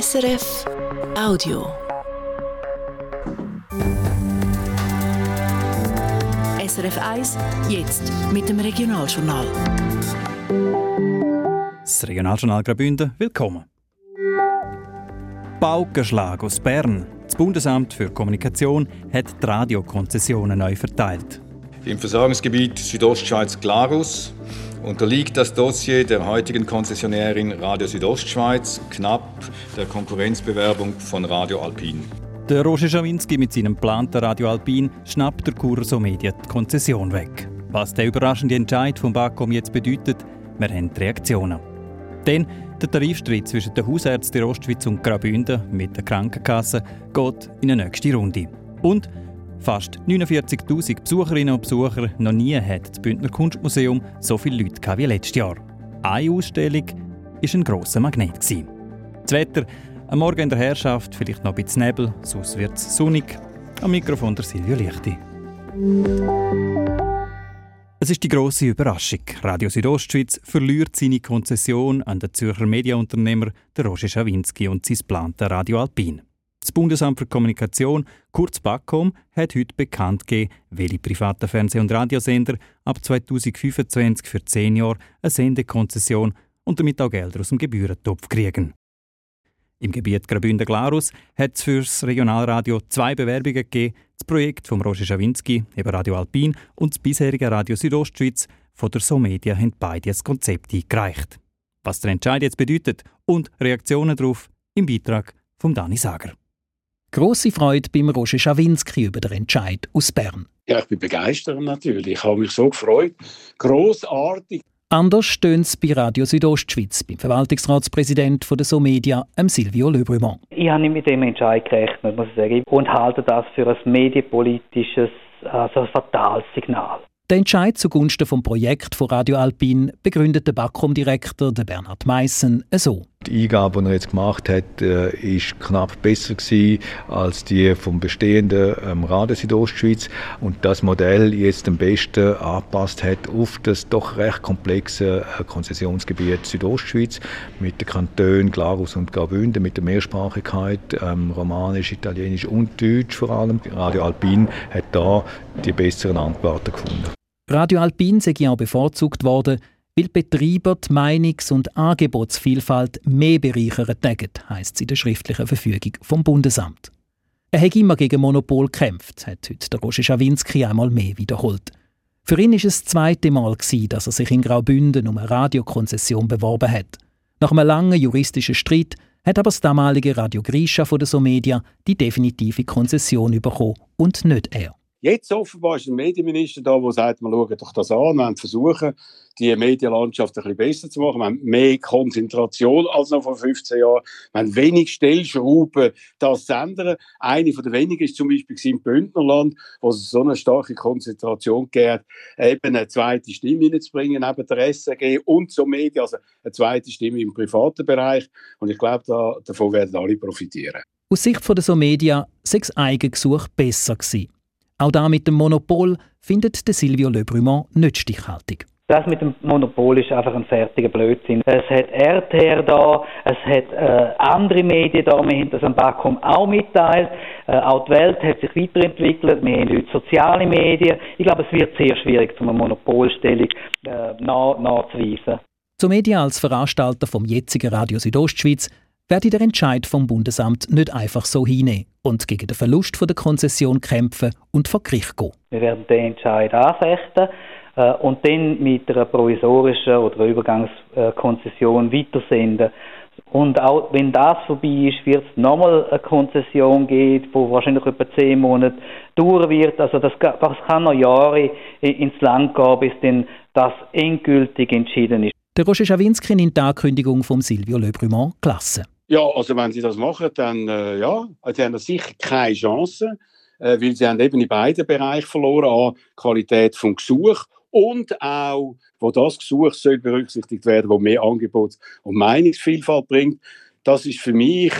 SRF Audio. SRF 1, jetzt mit dem Regionaljournal. Das Regionaljournal Graubünden, willkommen. Paukenschlag aus Bern. Das Bundesamt für Kommunikation hat die Radiokonzessionen neu verteilt. Im Versorgungsgebiet Südostschweiz-Glarus unterliegt das Dossier der heutigen Konzessionärin Radio Südostschweiz knapp der Konkurrenzbewerbung von Radio Alpin. Der Roger Schawinski mit seinem geplanten Radio Alpin schnappt der Kur Somedia die Konzession weg. Was der überraschende Entscheid vom BAKOM jetzt bedeutet, wir haben die Reaktionen. Dann der Tarifstreit zwischen den Hausärzten in Ostschweiz und Graubünden mit der Krankenkasse geht in eine nächste Runde. Und fast 49'000 Besucherinnen und Besucher, noch nie hat das Bündner Kunstmuseum so viele Leute gehabt wie letztes Jahr. Eine Ausstellung war ein grosser Magnet. Das Wetter, am Morgen in der Herrschaft, vielleicht noch ein bisschen Nebel, sonst wird es sonnig. Am Mikrofon der Silvio Lichte. Es ist die grosse Überraschung. Radio Südostschweiz verliert seine Konzession an den Zürcher Medienunternehmer Roger Schawinski und sein geplantes Radio Alpin. Das Bundesamt für Kommunikation, kurz BAKOM, hat heute bekannt gegeben, welche privaten Fernseh- und Radiosender ab 2025 für 10 Jahre eine Sendekonzession und damit auch Gelder aus dem Gebührentopf kriegen. Im Gebiet Graubünden-Glarus hat es für das Regionalradio 2 Bewerbungen gegeben. Das Projekt von Roger Schawinski, eben Radio Alpin, und das bisherige Radio Südostschweiz von der Somedia haben beide das Konzept eingereicht. Was der Entscheid jetzt bedeutet und Reaktionen darauf im Beitrag von Dani Sager. Grosse Freude beim Roger Schawinski über den Entscheid aus Bern. Ja, ich bin begeistert natürlich. Ich habe mich so gefreut. Grossartig. Anders stöhnt es bei Radio Südostschweiz, beim Verwaltungsratspräsident der Somedia, Silvio Lebrument. Ich habe nicht mit dem Entscheid gerechnet, muss ich sagen, und halte das für ein medienpolitisches, also ein fatales Signal. Den Entscheid zugunsten des Projekts von Radio Alpin begründet der BAKOM-Direktor Bernhard Maissen so. Die Eingabe, die er jetzt gemacht hat, ist knapp besser gewesen als die vom bestehenden Radio Südostschweiz und das Modell jetzt am besten angepasst hat auf das doch recht komplexe Konzessionsgebiet Südostschweiz mit den Kantonen Glarus und Graubünden, mit der Mehrsprachigkeit, Romanisch, Italienisch und Deutsch vor allem. Radio Alpin hat da die besseren Antworten gefunden. Radio Alpin sei ja bevorzugt worden, weil Betreiber die Meinungs- und Angebotsvielfalt mehr bereichern tägen, heisst es in der schriftlichen Verfügung vom Bundesamt. Er hat immer gegen Monopol gekämpft, hat heute der Roger Schawinski einmal mehr wiederholt. Für ihn war es das zweite Mal, dass er sich in Graubünden um eine Radiokonzession beworben hat. Nach einem langen juristischen Streit hat aber das damalige Radio Grischa von der Somedia die definitive Konzession bekommen und nicht er. Jetzt offenbar ist ein Medienminister da, der sagt, wir schauen doch das an, wir versuchen, die Medienlandschaft ein bisschen besser zu machen. Wir haben mehr Konzentration als noch vor 15 Jahren. Wir haben wenig Stellschrauben, das zu ändern. Eine der wenigen war zum Beispiel im Bündnerland, wo es so eine starke Konzentration gab, eben eine zweite Stimme hineinzubringen, eben der SRG und Somedia, also eine zweite Stimme im privaten Bereich. Und ich glaube, davon werden alle profitieren. Aus Sicht der Somedia sei das Eigengesuch besser gewesen. Auch da mit dem Monopol findet Silvio Lebrument nicht stichhaltig. Das mit dem Monopol ist einfach ein fertiger Blödsinn. Es hat RTR da, es hat andere Medien da, wir haben das am BAKOM auch mitteilt. Auch die Welt hat sich weiterentwickelt, wir haben heute soziale Medien. Ich glaube, es wird sehr schwierig, zu einer Monopolstellung nachzuweisen. Somedia als Veranstalter vom jetzigen Radio Südostschweiz werde der Entscheid vom Bundesamt nicht einfach so hinnehmen und gegen den Verlust der Konzession kämpfen und vor Gericht gehen. Wir werden den Entscheid anfechten und dann mit einer provisorischen oder einer Übergangskonzession weitersenden. Und auch wenn das vorbei ist, wird es nochmal eine Konzession geben, die wahrscheinlich etwa 10 Monate dauern wird. Also das kann noch Jahre ins Land gehen, bis dann das endgültig entschieden ist. Der Roger Schawinski nimmt die Ankündigung von Silvio Lebrument gelassen. Ja, also wenn sie das machen, dann sie haben sicher keine Chance, weil sie haben eben in beiden Bereichen verloren, an Qualität vom Gesuch und auch, wo das Gesuch soll berücksichtigt werden, wo mehr Angebots- und Meinungsvielfalt bringt. Das ist für mich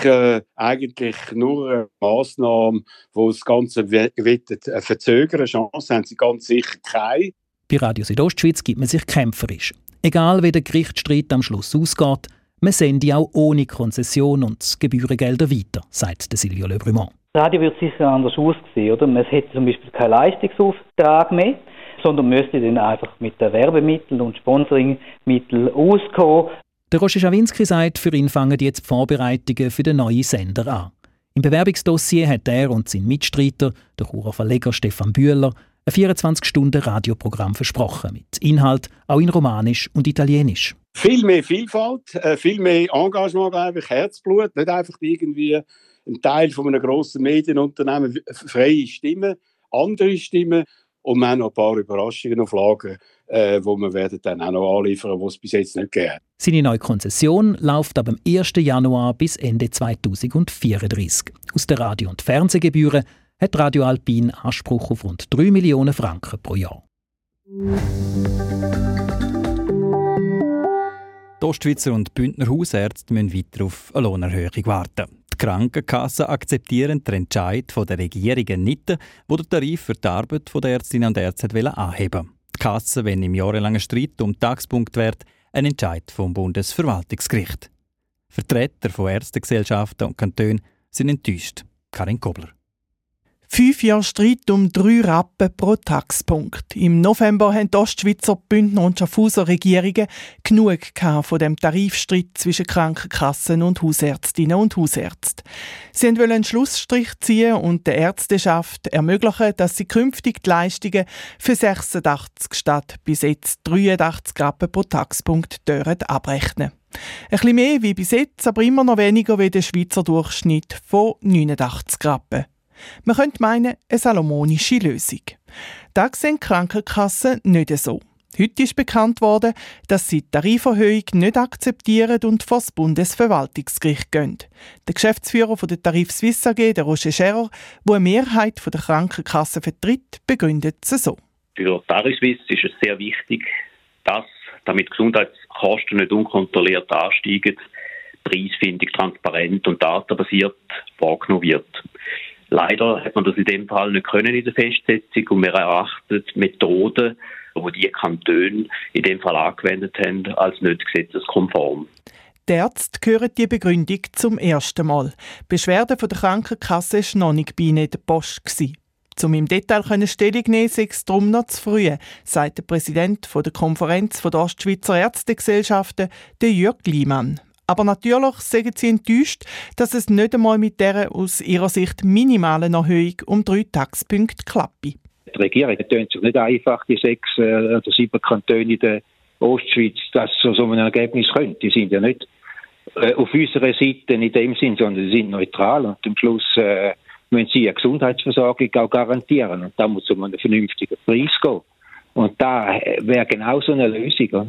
eigentlich nur eine Massnahme, die das Ganze verzögern. Chance haben sie ganz sicher keine. Bei Radio Südostschweiz gibt man sich kämpferisch. Egal wie der Gerichtsstreit am Schluss ausgeht, Man sende auch ohne Konzession und Gebührengelder weiter, sagt Silvio Lebrument. Das Radio wird sicher anders aussehen, oder? Man hätte zum Beispiel keinen Leistungsauftrag mehr, sondern müsste dann einfach mit den Werbemitteln und Sponsoringmitteln auskommen. Der Roger Schawinski sagt, für ihn fangen jetzt die Vorbereitungen für den neuen Sender an. Im Bewerbungsdossier hat er und sein Mitstreiter, der Churer Verleger Stefan Bühler, ein 24-Stunden-Radioprogramm versprochen, mit Inhalt auch in Romanisch und Italienisch. Viel mehr Vielfalt, viel mehr Engagement, glaube ich, Herzblut, nicht einfach irgendwie ein Teil von einem grossen Medienunternehmen, freie Stimmen, andere Stimmen. Und wir haben noch ein paar Überraschungen auf Lager, die wir werden dann auch noch anliefern, die es bis jetzt nicht gegeben hat. Seine neue Konzession läuft ab dem 1. Januar bis Ende 2034. Aus den Radio- und Fernsehgebühren hat Radio Alpin Anspruch auf rund 3 Millionen Franken pro Jahr. Die Ostschweizer und Bündner Hausärzte müssen weiter auf eine Lohnerhöhung warten. Die Krankenkassen akzeptieren den Entscheid der Regierung nicht, der den Tarif für die Arbeit der Ärztinnen und Ärzte anheben wollte. Die Kassen wollen im jahrelangen Streit um den Taxpunktwert einen Entscheid vom Bundesverwaltungsgericht. Vertreter von Ärztegesellschaften und Kantonen sind enttäuscht. Karin Kobler. 5 Jahre Streit um 3 Rappen pro Taxpunkt. Im November haben die Ostschweizer, Bündner und Schaffhauser Regierungen genug von dem Tarifstreit zwischen Krankenkassen und Hausärztinnen und Hausärzten. Sie wollten einen Schlussstrich ziehen und der Ärzteschaft ermöglichen, dass sie künftig die Leistungen für 86 statt bis jetzt 83 Rappen pro Taxpunkt abrechnen. Ein bisschen mehr wie bis jetzt, aber immer noch weniger wie der Schweizer Durchschnitt von 89 Rappen. Man könnte meinen, eine salomonische Lösung. Das sehen die Krankenkassen nicht so. Heute ist bekannt worden, dass sie die Tariferhöhung nicht akzeptieren und vor das Bundesverwaltungsgericht gehen. Der Geschäftsführer der Tarif-Suisse AG, Roger Scherer, der eine Mehrheit der Krankenkassen vertritt, begründet es so. Für die Tarif-Suisse ist es sehr wichtig, dass, damit Gesundheitskosten nicht unkontrolliert ansteigen, preisfindig, transparent und datenbasiert wahrgenommen wird. Leider hat man das in dem Fall nicht können in der Festsetzung und wir erachten Methoden, die die Kantone in dem Fall angewendet haben, als nicht gesetzeskonform. Die Ärzte hören die Begründung zum ersten Mal. Die Beschwerde der Krankenkasse war noch nicht bei ihnen in der Post. Um im Detail Stellung nehmen zu können, sei es darum noch zu früh, sagt der Präsident der Konferenz der Ostschweizer Ärztegesellschaften, Jürg Lehmann. Aber natürlich sind sie enttäuscht, dass es nicht einmal mit dieser aus ihrer Sicht minimalen Erhöhung um 3 Taxpunkte klappe. Die Regierung tönt sich nicht einfach, die 6 oder 7 Kantone in der Ostschweiz, dass so ein Ergebnis könnte. Die sind ja nicht auf unserer Seite in dem Sinn, sondern sie sind neutral. Und am Schluss müssen sie eine Gesundheitsversorgung auch garantieren. Und da muss es um einen vernünftigen Preis gehen. Und da wäre genau so eine Lösung. Oder?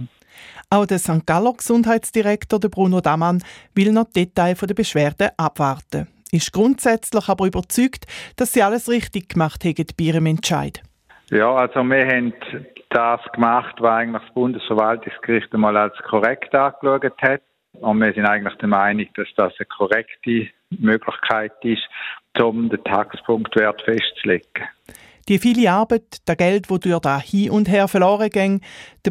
Auch der St. Galler Gesundheitsdirektor Bruno Damann will noch die Details der Beschwerde abwarten. Ist grundsätzlich aber überzeugt, dass sie alles richtig gemacht haben bei ihrem Entscheid. Ja, also wir haben das gemacht, was eigentlich das Bundesverwaltungsgericht einmal als korrekt angeschaut hat. Und wir sind eigentlich der Meinung, dass das eine korrekte Möglichkeit ist, um den Taxpunktwert festzulegen. Die viele Arbeit, das Geld, das durch da hin und her verloren ging,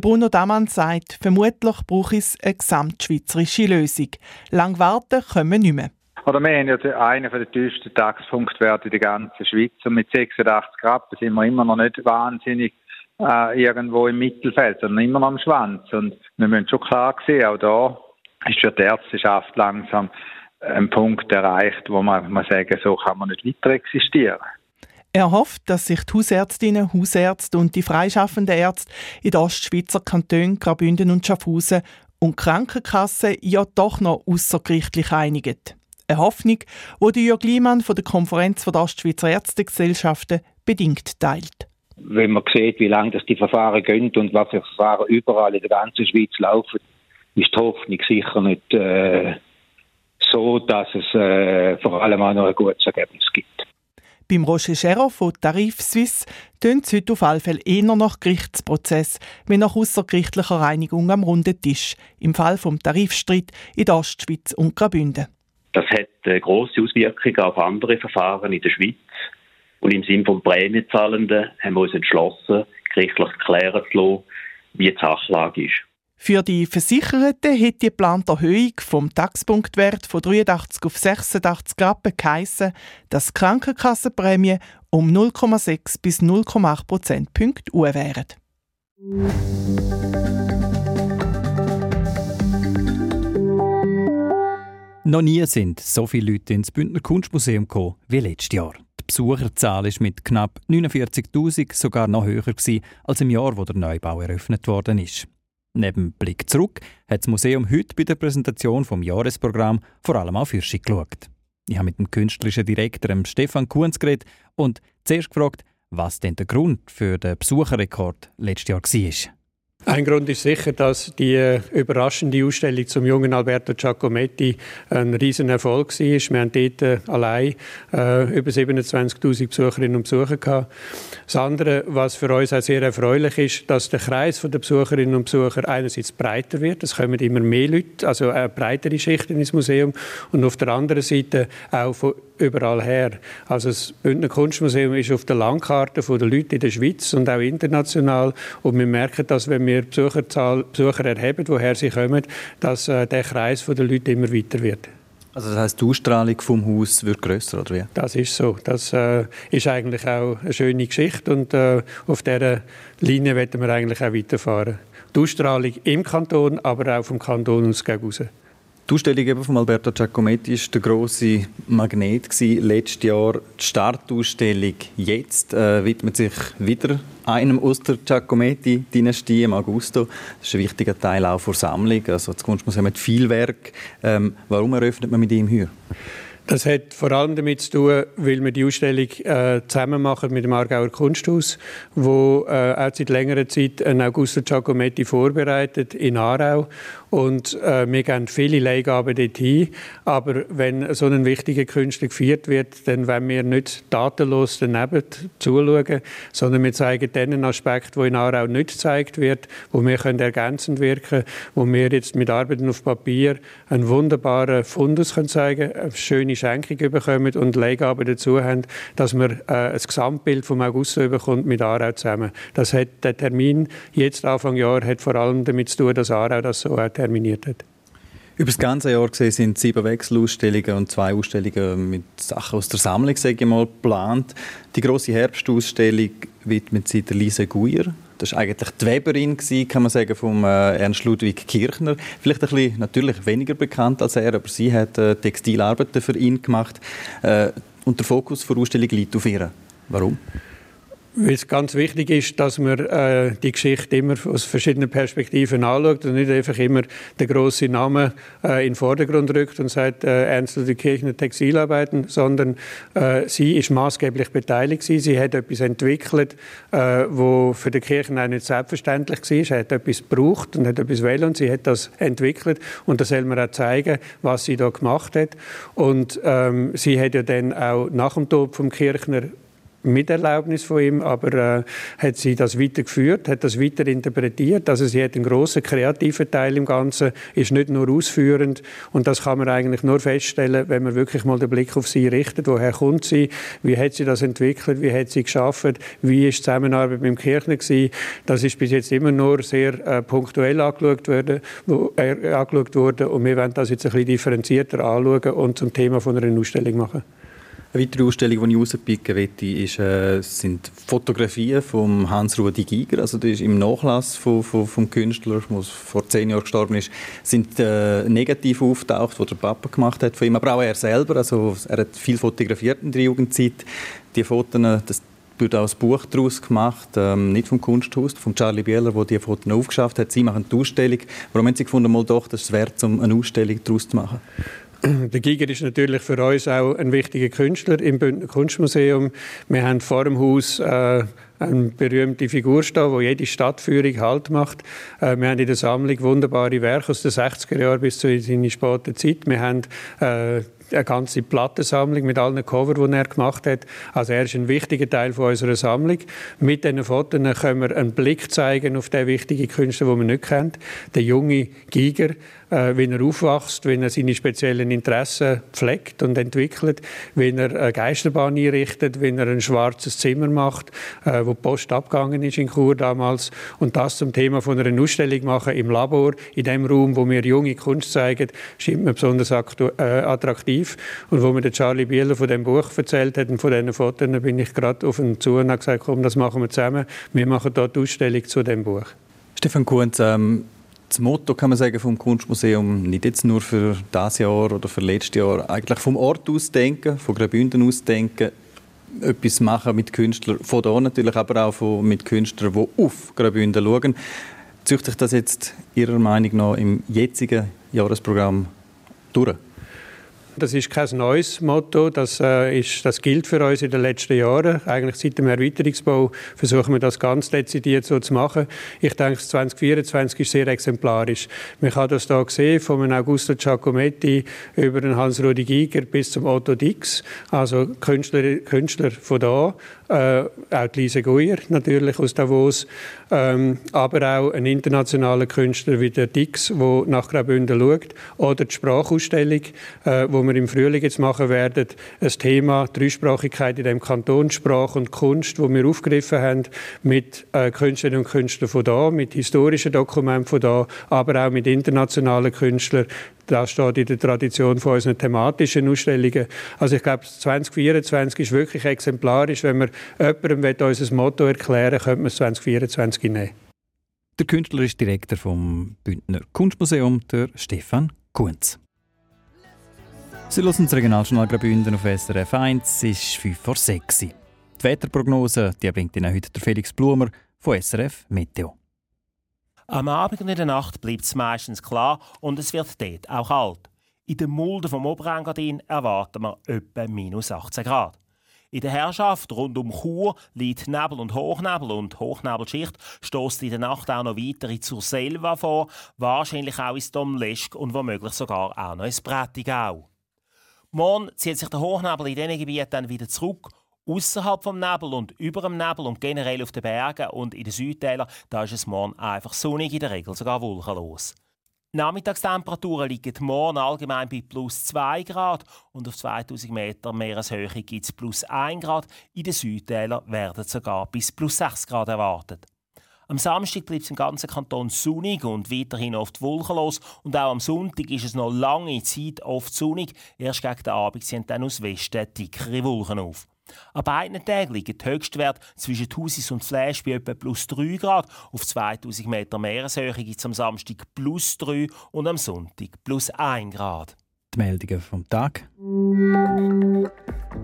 Bruno Damann sagt, vermutlich brauche es eine gesamtschweizerische Lösung. Lang warten können wir nicht mehr. Oder wir haben ja einen der tiefsten Taxpunktwerte in der ganzen Schweiz. Und mit 86 Rappen sind wir immer noch nicht wahnsinnig irgendwo im Mittelfeld, sondern immer noch am Schwanz. Und wir müssen schon klar sehen, auch da ist für die Ärzteschaft langsam ein Punkt erreicht, wo man sagen, so kann man nicht weiter existieren. Er hofft, dass sich die Hausärztinnen, Hausärzte und die freischaffenden Ärzte in den Ostschweizer Kantonen Graubünden und Schaffhausen und die Krankenkassen ja doch noch aussergerichtlich einigen. Eine Hoffnung, die Jürg Lehmann von der Konferenz der Ostschweizer Ärztegesellschaften bedingt teilt. Wenn man sieht, wie lange das die Verfahren gehen und was für Verfahren überall in der ganzen Schweiz laufen, ist die Hoffnung sicher nicht so, dass es vor allem auch noch ein gutes Ergebnis gibt. Beim Roger Scherer von Tarif-Suisse tönt es heute auf alle Fälle eher nach Gerichtsprozess, wie nach aussergerichtlicher Reinigung am runden Tisch, im Fall vom Tarifstreit in der Ostschweiz und Graubünden. Das hat grosse Auswirkungen auf andere Verfahren in der Schweiz. Und im Sinne des Prämienzahlenden haben wir uns entschlossen, gerichtlich klären zu lassen, wie die Sachlage ist. Für die Versicherten hätte die geplante Erhöhung vom Taxpunktwert von 83 auf 86 Rappen geheissen, dass die Krankenkassenprämie um 0,6 bis 0,8 Prozentpunkte hoch wären. Noch nie sind so viele Leute ins Bündner Kunstmuseum gekommen wie letztes Jahr. Die Besucherzahl war mit knapp 49'000 sogar noch höher gewesen als im Jahr, wo der Neubau eröffnet worden ist. Neben Blick zurück hat das Museum heute bei der Präsentation des Jahresprogramms vor allem auf Fürschi geschaut. Ich habe mit dem künstlerischen Direktor Stefan Kunz geredet und zuerst gefragt, was denn der Grund für den Besucherrekord letztes Jahr war. Ein Grund ist sicher, dass die überraschende Ausstellung zum jungen Alberto Giacometti ein Riesenerfolg war. Wir haben dort allein über 27'000 Besucherinnen und Besucher gehabt. Das andere, was für uns auch sehr erfreulich ist, dass der Kreis der Besucherinnen und Besucher einerseits breiter wird. Es kommen immer mehr Leute, also breitere Schichten ins Museum. Und auf der anderen Seite auch von überall her. Also das Bündner Kunstmuseum ist auf der Landkarte der Leute in der Schweiz und auch international. Und wir merken, dass wenn wir Besucher erheben, woher sie kommen, dass der Kreis der Leute immer weiter wird. Also das heisst, die Ausstrahlung vom Haus wird grösser, oder wie? Das ist so. Das ist eigentlich auch eine schöne Geschichte und auf dieser Linie wollen wir eigentlich auch weiterfahren. Die Ausstrahlung im Kanton, aber auch vom Kanton aus gegen raus. Die Ausstellung von Alberto Giacometti war der grosse Magnet letztes Jahr. Die Startausstellung jetzt widmet sich wieder einem aus der Giacometti-Dynastie im Augusto. Das ist ein wichtiger Teil auch der Sammlung. Also das Kunstmuseum hat viel Werk. Warum eröffnet man mit ihm hier? Das hat vor allem damit zu tun, weil wir die Ausstellung zusammen machen mit dem Aargauer Kunsthaus, wo auch seit längerer Zeit ein Augusto Giacometti vorbereitet in Aarau. Und wir geben viele Leihgaben dorthin. Aber wenn so ein wichtiger Künstler gefeiert wird, dann wollen wir nicht tatenlos daneben zuschauen, sondern wir zeigen den Aspekt, der in Aarau nicht gezeigt wird, wo wir ergänzend wirken können, wo wir jetzt mit Arbeiten auf Papier einen wunderbaren Fundus zeigen können, eine schöne Schenkung bekommen und Leihgaben dazu haben, dass man ein Gesamtbild vom Augusto bekommt mit Aarau zusammen. Das hat der Termin jetzt Anfang Jahr hat vor allem damit zu tun, dass Aarau das so auch terminiert hat. Über das ganze Jahr gesehen sind 7 Wechselausstellungen und 2 Ausstellungen mit Sachen aus der Sammlung, sage ich mal, geplant. Die grosse Herbstausstellung widmet sich der Lisa Gujer. Das war eigentlich die Weberin, kann man sagen, von Ernst Ludwig Kirchner. Vielleicht ein bisschen natürlich weniger bekannt als er, aber sie hat Textilarbeiten für ihn gemacht. Und der Fokus der Ausstellung liegt auf ihr. Warum? Weil es ganz wichtig ist, dass man die Geschichte immer aus verschiedenen Perspektiven anschaut und nicht einfach immer den grossen Namen in den Vordergrund rückt und sagt, Ernst Ludwig Kirchner Textilarbeiten, sondern sie ist maßgeblich beteiligt gewesen. Sie hat etwas entwickelt, wo für den Kirchner auch nicht selbstverständlich war. Sie hat etwas gebraucht und hat etwas wollen und sie hat das entwickelt. Und da soll man auch zeigen, was sie da gemacht hat. Und sie hat ja dann auch nach dem Tod vom Kirchner mit Erlaubnis von ihm, aber hat sie das weitergeführt, hat das weiterinterpretiert. Also sie hat einen grossen kreativen Teil im Ganzen, ist nicht nur ausführend und das kann man eigentlich nur feststellen, wenn man wirklich mal den Blick auf sie richtet. Woher kommt sie? Wie hat sie das entwickelt? Wie hat sie geschaffen? Wie ist die Zusammenarbeit mit dem Kirchner gewesen? Das ist bis jetzt immer nur sehr punktuell angeschaut worden und wir wollen das jetzt ein bisschen differenzierter anschauen und zum Thema von einer Ausstellung machen. Eine weitere Ausstellung, die ich herauspicken möchte, sind Fotografien von Hans-Ruedi Giger. Also das ist im Nachlass vom Künstler, der vor 10 Jahren gestorben ist, sind negativ auftaucht, die der Papa gemacht hat von ihm, aber auch er selber. Also er hat viel fotografiert in der Jugendzeit. Die Fotos, das wird auch ein Buch daraus gemacht, nicht vom Kunsthaus, von Charlie Bieler, der die Fotos aufgeschafft hat. Sie machen die Ausstellung. Warum haben Sie gefunden, mal doch, das ist wert, um eine Ausstellung daraus zu machen? Der Giger ist natürlich für uns auch ein wichtiger Künstler im Bündner Kunstmuseum. Wir haben vor dem Haus eine berühmte Figur stehen, die jede Stadtführung Halt macht. Wir haben in der Sammlung wunderbare Werke aus den 60er Jahren bis zu seiner späten Zeit. Wir haben eine ganze Plattensammlung mit allen Covern, die er gemacht hat. Also er ist ein wichtiger Teil von unserer Sammlung. Mit diesen Fotos können wir einen Blick zeigen auf den wichtigen Künstler, den wir nicht kennt. Der junge Giger, wenn er aufwächst, wenn er seine speziellen Interessen pflegt und entwickelt, wenn er eine Geisterbahn einrichtet, wenn er ein schwarzes Zimmer macht, wo die Post abgegangen ist in Chur damals, und das zum Thema von einer Ausstellung machen im Labor, in dem Raum, wo wir junge Kunst zeigen, scheint mir besonders attraktiv. Und wo mir der Charlie Bieler von dem Buch erzählt hat und von diesen Fotos, bin ich gerade auf ihn zu und habe gesagt, komm, das machen wir zusammen, wir machen hier die Ausstellung zu dem Buch. Stefan Kunz, das Motto, kann man sagen, vom Kunstmuseum, nicht jetzt nur für dieses Jahr oder für letztes Jahr, eigentlich vom Ort aus denken, von Graubünden aus denken, etwas machen mit Künstlern, von da natürlich, aber auch mit Künstlern, die auf Graubünden schauen. Zieht sich das jetzt Ihrer Meinung nach im jetzigen Jahresprogramm durch? Das ist kein neues Motto, das gilt für uns in den letzten Jahren. Eigentlich seit dem Erweiterungsbau versuchen wir das ganz dezidiert so zu machen. Ich denke, 2024 ist sehr exemplarisch. Man kann das hier sehen, von Augusto Giacometti über den Hans-Ruedi Giger bis zum Otto Dix, also Künstler von da. Auch die Lisa Gujer natürlich aus Davos, aber auch ein internationaler Künstler wie der Dix, der nach Graubünden schaut, oder die Sprachausstellung, wo wir im Frühling jetzt machen werden, ein Thema Dreisprachigkeit in dem Kanton, Sprache und Kunst, wo wir aufgegriffen haben mit Künstlerinnen und Künstlern von da, mit historischen Dokumenten von da, aber auch mit internationalen Künstlern. Das steht in der Tradition von unseren thematischen Ausstellungen. Also ich glaube, 2024 ist wirklich exemplarisch. Wenn wir jemandem unser Motto erklären wollen, könnte man es 2024 nehmen. Der Künstler ist Direktor vom Bündner Kunstmuseum, der Stefan Kunz. Sie hören das Regionaljournal Graubünden auf SRF 1. Es ist 5:06 Uhr. Die Wetterprognose die bringt Ihnen heute der Felix Blumer von SRF Meteo. Am Abend und in der Nacht bleibt es meistens klar und es wird dort auch kalt. In den Mulden vom Oberengadin erwarten wir etwa -18 Grad. In der Herrschaft rund um Chur liegt Nebel und Hochnebel, und Hochnebelschicht stößt in der Nacht auch noch weitere zur Selva vor, wahrscheinlich auch ins Domleschg und womöglich sogar auch noch ins Prättigau. Morgen zieht sich der Hochnebel in diesen Gebieten dann wieder zurück. Ausserhalb vom Nebel und über dem Nebel und generell auf den Bergen und in den Südtälern, da ist es morgen einfach sonnig, in der Regel sogar wolkenlos. Nachmittagstemperaturen liegen morgen allgemein bei +2 Grad und auf 2000 Meter Meereshöhe gibt es +1 Grad. In den Südtälern werden sogar bis +6 Grad erwartet. Am Samstag bleibt es im ganzen Kanton sonnig und weiterhin oft wolkenlos. Und auch am Sonntag ist es noch lange Zeit oft sonnig. Erst gegen den Abend sind dann aus Westen dickere Wolken auf. An beiden Tagen liegen die Höchstwerte zwischen Thusis und Fläsch bei etwa +3 Grad. Auf 2000 Meter Meereshöhe gibt es am Samstag +3 und am Sonntag +1 Grad. Die Meldungen vom Tag.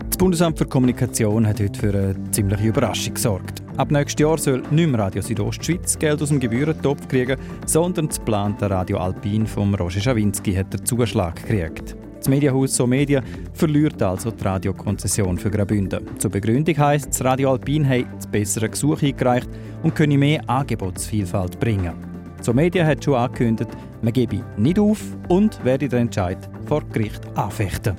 Das Bundesamt für Kommunikation hat heute für eine ziemliche Überraschung gesorgt. Ab nächstem Jahr soll nicht mehr Radio Südostschweiz Geld aus dem Gebührentopf kriegen, sondern das geplante Radio Alpin von Roger Schawinski hat den Zuschlag gekriegt. Das Medienhaus Somedia verliert also die Radiokonzession für Graubünden. Zur Begründung heisst, das Radio Alpin habe das bessere Gesuch eingereicht und könne mehr Angebotsvielfalt bringen. Somedia hat schon angekündigt, man gebe nicht auf und werde den Entscheid vor Gericht anfechten.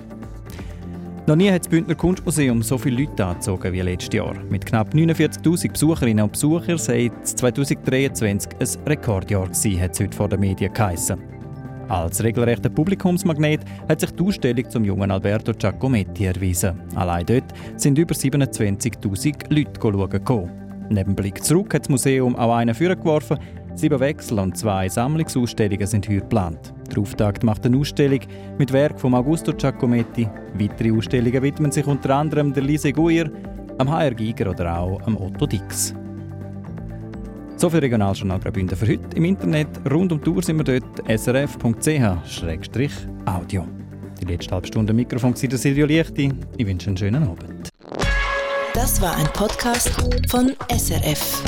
Noch nie hat das Bündner Kunstmuseum so viele Leute angezogen wie letztes Jahr. Mit knapp 49'000 Besucherinnen und Besuchern sei 2023 ein Rekordjahr gewesen, hat es heute vor den Medien geheissen. Als regelrechter Publikumsmagnet hat sich die Ausstellung zum jungen Alberto Giacometti erwiesen. Allein dort sind über 27'000 Leute schauen. Neben Blick zurück hat das Museum auch einen vorgeworfen. 7 Wechsel und 2 Sammlungsausstellungen sind heuer geplant. Der Auftakt macht eine Ausstellung mit Werk von Augusto Giacometti. Weitere Ausstellungen widmen sich unter anderem der Lise Gujer, am HR Giger oder auch am Otto Dix. So viel Regionaljournal Graubünden für heute. Im Internet rund um die Uhr sind wir dort srf.ch/audio. Die letzte halbe Stunde am Mikrofon war Silvio Lichte. Ich wünsche einen schönen Abend. Das war ein Podcast von SRF.